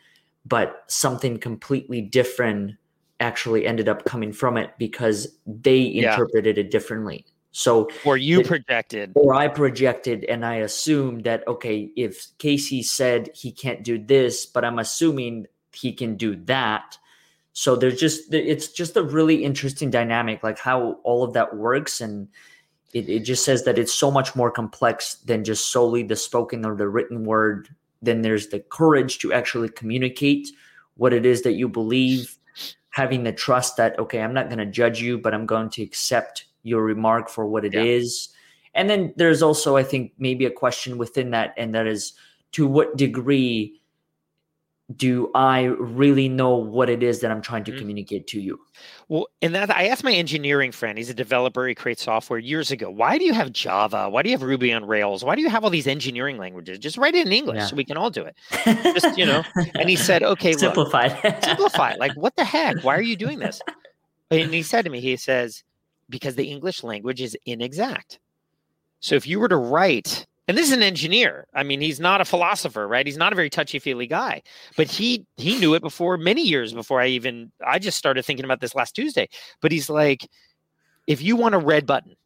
but something completely different actually ended up coming from it because they interpreted it differently. So, I projected, and I assumed that, okay, if Casey said he can't do this, but I'm assuming he can do that. So it's just a really interesting dynamic, like how all of that works. And it just says that it's so much more complex than just solely the spoken or the written word. Then there's the courage to actually communicate what it is that you believe, having the trust that, okay, I'm not going to judge you, but I'm going to accept your remark for what it is. And then there's also, I think, maybe a question within that, and that is, to what degree do I really know what it is that I'm trying to communicate to you? Well, and that I asked my engineering friend, he's a developer, he creates software, years ago, why do you have Java? Why do you have Ruby on Rails? Why do you have all these engineering languages? Just write it in English so we can all do it. Just, and he said, okay, simplify. Like, what the heck? Why are you doing this? And he said to me, because the English language is inexact. So if you were to write, and this is an engineer, I mean, he's not a philosopher, right? He's not a very touchy-feely guy, but he knew it before, many years before I just started thinking about this last Tuesday. But he's like, if you want a red button,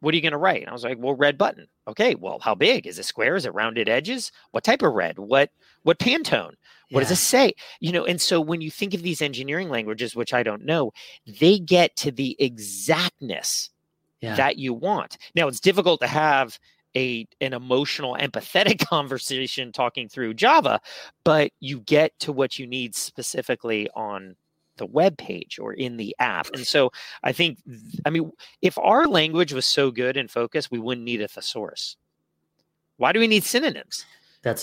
what are you going to write? And I was like, well, red button. Okay, well, how big? Is it square? Is it rounded edges? What type of red? What Pantone? What does it say? And so when you think of these engineering languages, which I don't know, they get to the exactness that you want. Now, it's difficult to have an emotional, empathetic conversation talking through Java, but you get to what you need specifically on the web page or in the app. And so I think, if our language was so good and focused, we wouldn't need a thesaurus. Why do we need synonyms?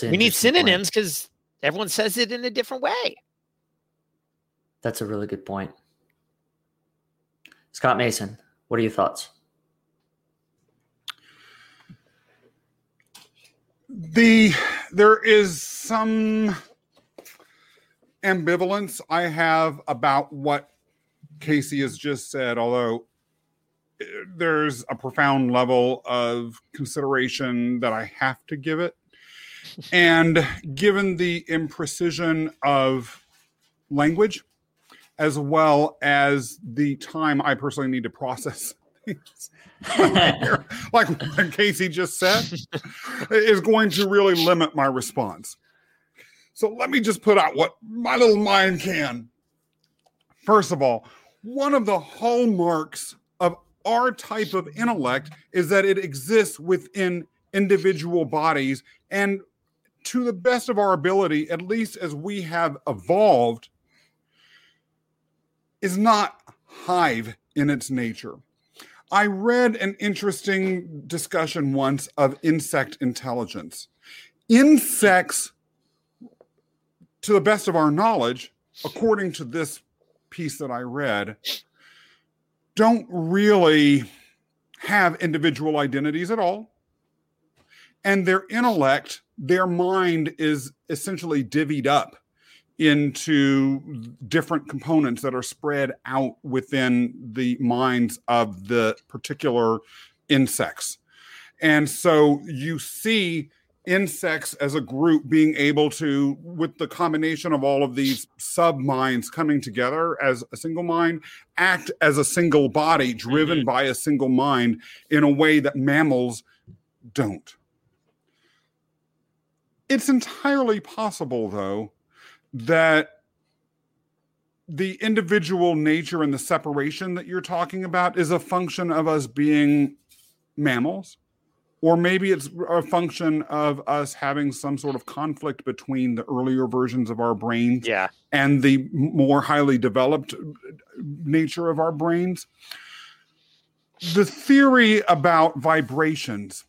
We need synonyms because everyone says it in a different way. That's a really good point. Scott Mason, what are your thoughts? There is some ambivalence I have about what Casey has just said, although there's a profound level of consideration that I have to give it. And given the imprecision of language, as well as the time I personally need to process things, like what Casey just said, is going to really limit my response. So let me just put out what my little mind can. First of all, one of the hallmarks of our type of intellect is that it exists within individual bodies, and to the best of our ability, at least as we have evolved, is not hive in its nature. I read an interesting discussion once of insect intelligence. Insects, to the best of our knowledge, according to this piece that I read, don't really have individual identities at all. And their intellect, their mind, is essentially divvied up into different components that are spread out within the minds of the particular insects. And so you see insects as a group being able to, with the combination of all of these sub minds coming together as a single mind, act as a single body driven mm-hmm. by a single mind in a way that mammals don't. It's entirely possible, though, that the individual nature and the separation that you're talking about is a function of us being mammals, or maybe it's a function of us having some sort of conflict between the earlier versions of our brains yeah. and the more highly developed nature of our brains. The theory about vibrations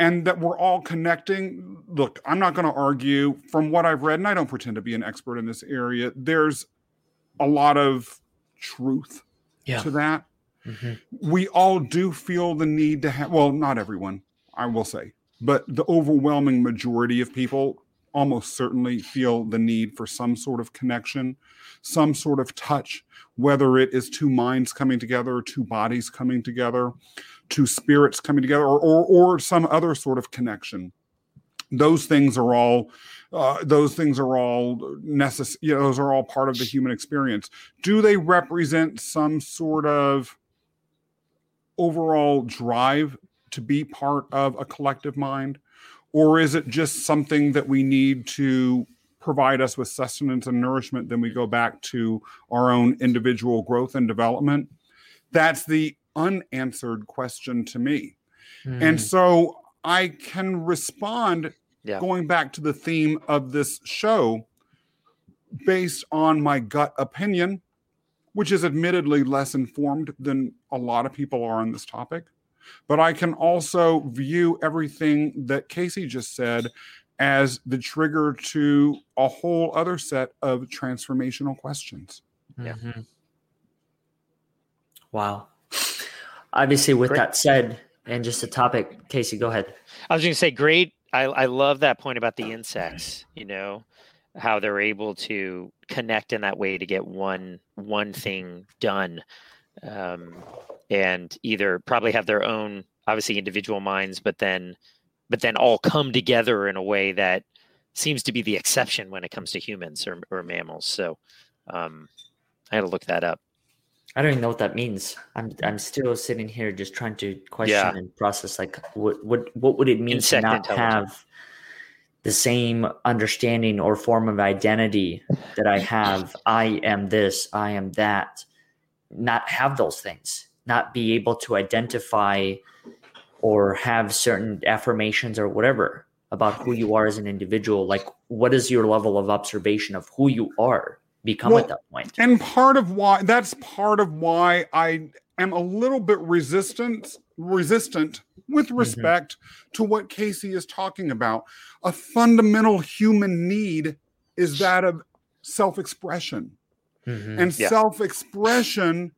and that we're all connecting. Look, I'm not going to argue from what I've read, and I don't pretend to be an expert in this area. There's a lot of truth yeah. to that. Mm-hmm. We all do feel the need to have, well, not everyone, I will say, but the overwhelming majority of people almost certainly feel the need for some sort of connection, some sort of touch, whether it is two minds coming together, two bodies coming together, two spirits coming together, or some other sort of connection. Those things are all necessary. You know, those are all part of the human experience. Do they represent some sort of overall drive to be part of a collective mind? Or is it just something that we need to provide us with sustenance and nourishment? Then we go back to our own individual growth and development. That's the unanswered question to me. Mm. And so I can respond yeah. going back to the theme of this show based on my gut opinion, which is admittedly less informed than a lot of people are on this topic. But I can also view everything that Casey just said as the trigger to a whole other set of transformational questions. Yeah. Mm-hmm. Wow. Obviously, with that said, and just a topic, Casey, go ahead. I was going to say, great. I love that point about the insects, you know, how they're able to connect in that way to get one thing done. And either probably have their own, obviously, individual minds, but then all come together in a way that seems to be the exception when it comes to humans or mammals. So I had to look that up. I don't even know what that means. I'm still sitting here just trying to question yeah. and process, like, what would it mean insect to not have the same understanding or form of identity that I have? I am this, I am that. Not have those things, not be able to identify or have certain affirmations or whatever about who you are as an individual. Like, what is your level of observation of who you are become at that point? And part of why I am a little bit resistant with respect mm-hmm. to what Casey is talking about. A fundamental human need is that of self-expression. Mm-hmm. And yeah. self-expression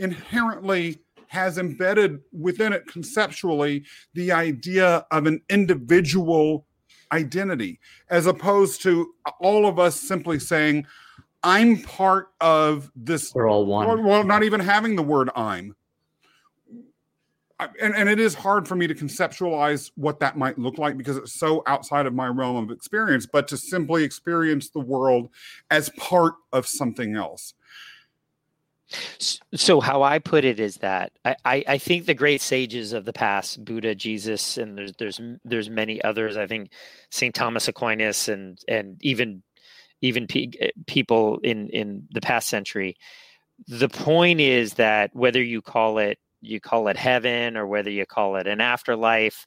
inherently has embedded within it conceptually the idea of an individual identity, as opposed to all of us simply saying, I'm part of this. We're all one. Well, not even having the word I'm. And it is hard for me to conceptualize what that might look like because it's so outside of my realm of experience, but to simply experience the world as part of something else. So how I put it is that I think the great sages of the past, Buddha, Jesus, and there's many others. I think St. Thomas Aquinas and even people in the past century. The point is that whether you call it heaven or whether you call it an afterlife,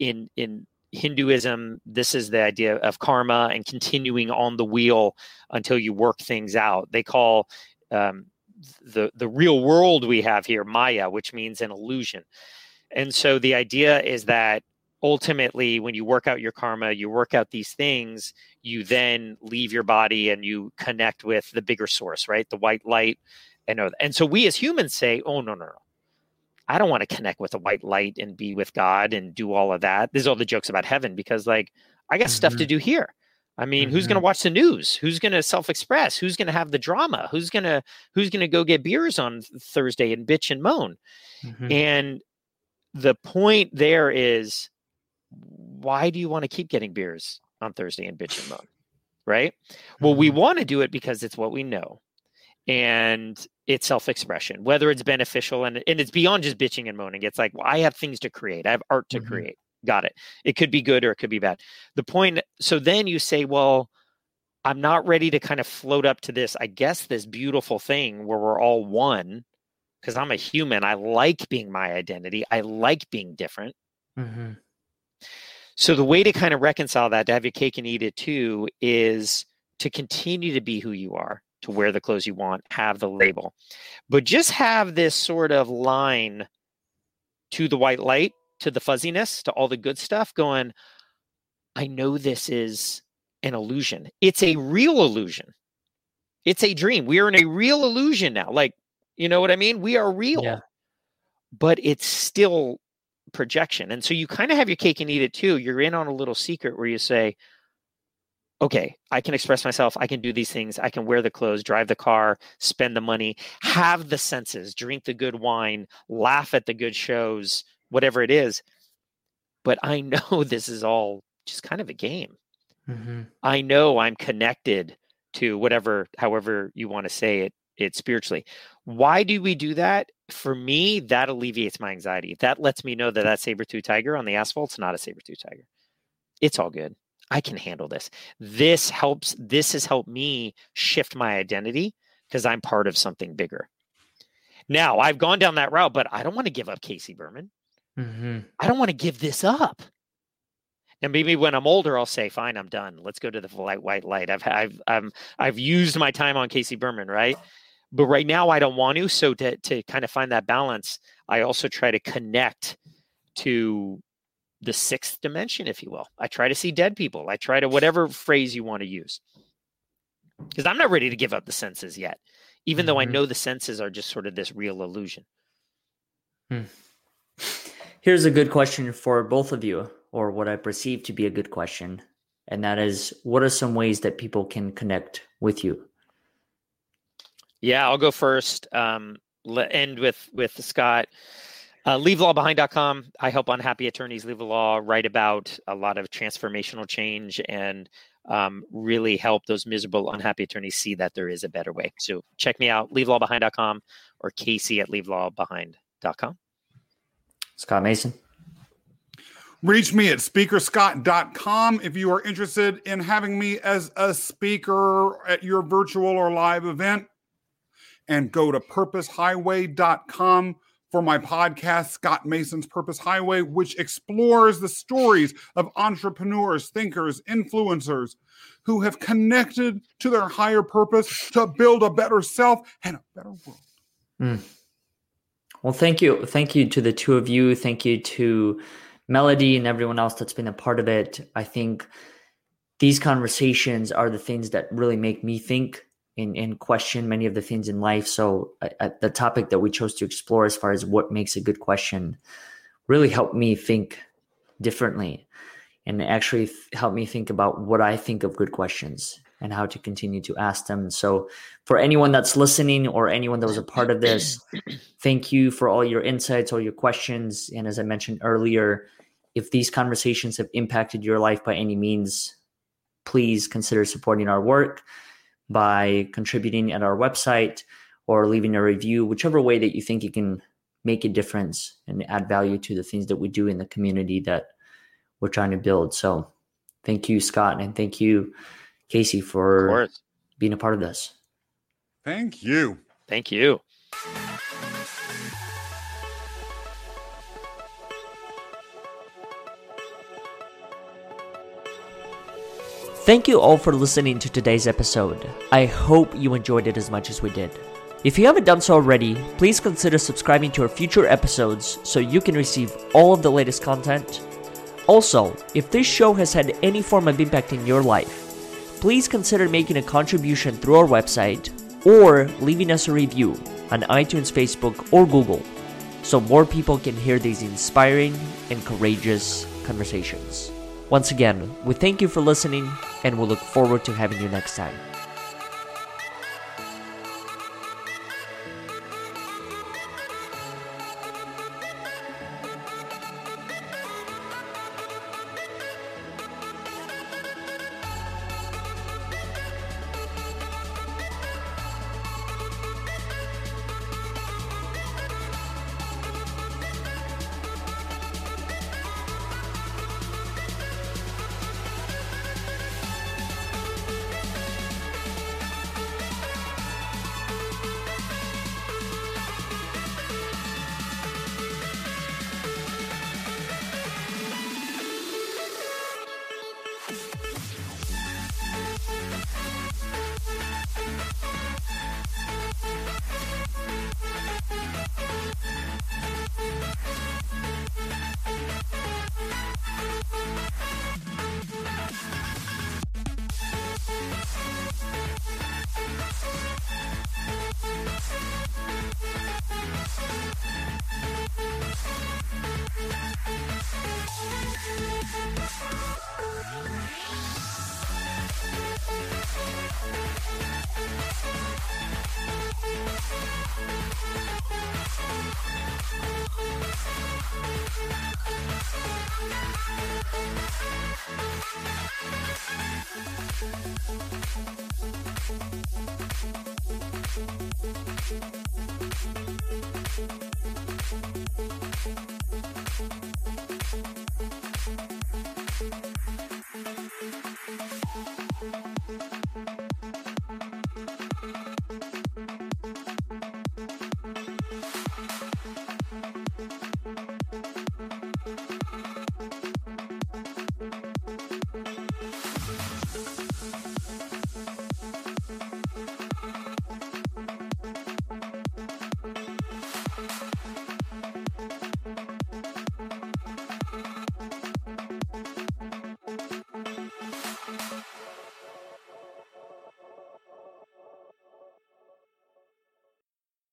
in Hinduism, this is the idea of karma and continuing on the wheel until you work things out. They call the real world we have here Maya, which means an illusion. And so the idea is that ultimately, when you work out your karma, you work out these things, you then leave your body and you connect with the bigger source, right? The white light. And so we as humans say, oh, no. I don't want to connect with a white light and be with God and do all of that. There's all the jokes about heaven because, like, I got mm-hmm. stuff to do here. I mean, mm-hmm. who's going to watch the news? Who's going to self-express? Who's going to have the drama? Who's going to go get beers on Thursday and bitch and moan? Mm-hmm. And the point there is why do you want to keep getting beers on Thursday and bitch and moan? Right? Well, we want to do it because it's what we know. And it's self-expression, whether it's beneficial. And it's beyond just bitching and moaning. It's like, well, I have things to create. I have art to create. Got it. It could be good or it could be bad. The point. So then you say, well, I'm not ready to kind of float up to this, I guess, this beautiful thing where we're all one, because I'm a human. I like being my identity. I like being different. Mm-hmm. So the way to kind of reconcile that, to have your cake and eat it too, is to continue to be who you are, to wear the clothes you want, have the label, but just have this sort of line to the white light, to the fuzziness, to all the good stuff going, I know this is an illusion. It's a real illusion. It's a dream. We are in a real illusion now. Like, you know what I mean? We are real, but it's still projection. And so you kind of have your cake and eat it too. You're in on a little secret where you say, okay, I can express myself. I can do these things. I can wear the clothes, drive the car, spend the money, have the senses, drink the good wine, laugh at the good shows, whatever it is. But I know this is all just kind of a game. Mm-hmm. I know I'm connected to whatever, however you want to say it spiritually. Why do we do that? For me, that alleviates my anxiety. That lets me know that saber-tooth tiger on the asphalt's not a saber-tooth tiger. It's all good. I can handle this. This helps. This has helped me shift my identity because I'm part of something bigger. Now, I've gone down that route, but I don't want to give up Casey Berman. Mm-hmm. I don't want to give this up. And maybe when I'm older, I'll say, fine, I'm done. Let's go to the white light. I've used my time on Casey Berman, right? But right now I don't want to. So to kind of find that balance, I also try to connect to the sixth dimension, if you will. I try to see dead people. I try to, whatever phrase you want to use, because I'm not ready to give up the senses yet, even though I know the senses are just sort of this real illusion. Hmm. Here's a good question for both of you, or what I perceive to be a good question. And that is, what are some ways that people can connect with you? Yeah, I'll go first. End with Scott. LeaveLawBehind.com. I help unhappy attorneys leave the law, write about a lot of transformational change, and really help those miserable, unhappy attorneys see that there is a better way. So check me out, LeaveLawBehind.com or Casey@LeaveLawBehind.com. Scott Mason. Reach me at speakerscott.com if you are interested in having me as a speaker at your virtual or live event. And go to purposehighway.com for my podcast, Scott Mason's Purpose Highway, which explores the stories of entrepreneurs, thinkers, influencers who have connected to their higher purpose to build a better self and a better world. Mm. Well, thank you. Thank you to the two of you. Thank you to Melody and everyone else that's been a part of it. I think these conversations are the things that really make me think and question many of the things in life. So the topic that we chose to explore as far as what makes a good question really helped me think differently and actually helped me think about what I think of good questions and how to continue to ask them. So for anyone that's listening or anyone that was a part of this, thank you for all your insights, all your questions. And as I mentioned earlier, if these conversations have impacted your life by any means, please consider supporting our work by contributing at our website or leaving a review, whichever way that you think you can make a difference and add value to the things that we do in the community that we're trying to build. So thank you, Scott. And thank you, Casey, for being a part of this. Thank you. Thank you. Thank you all for listening to today's episode. I hope you enjoyed it as much as we did. If you haven't done so already, please consider subscribing to our future episodes so you can receive all of the latest content. Also, if this show has had any form of impact in your life, please consider making a contribution through our website or leaving us a review on iTunes, Facebook, or Google so more people can hear these inspiring and courageous conversations. Once again, we thank you for listening, and we look forward to having you next time.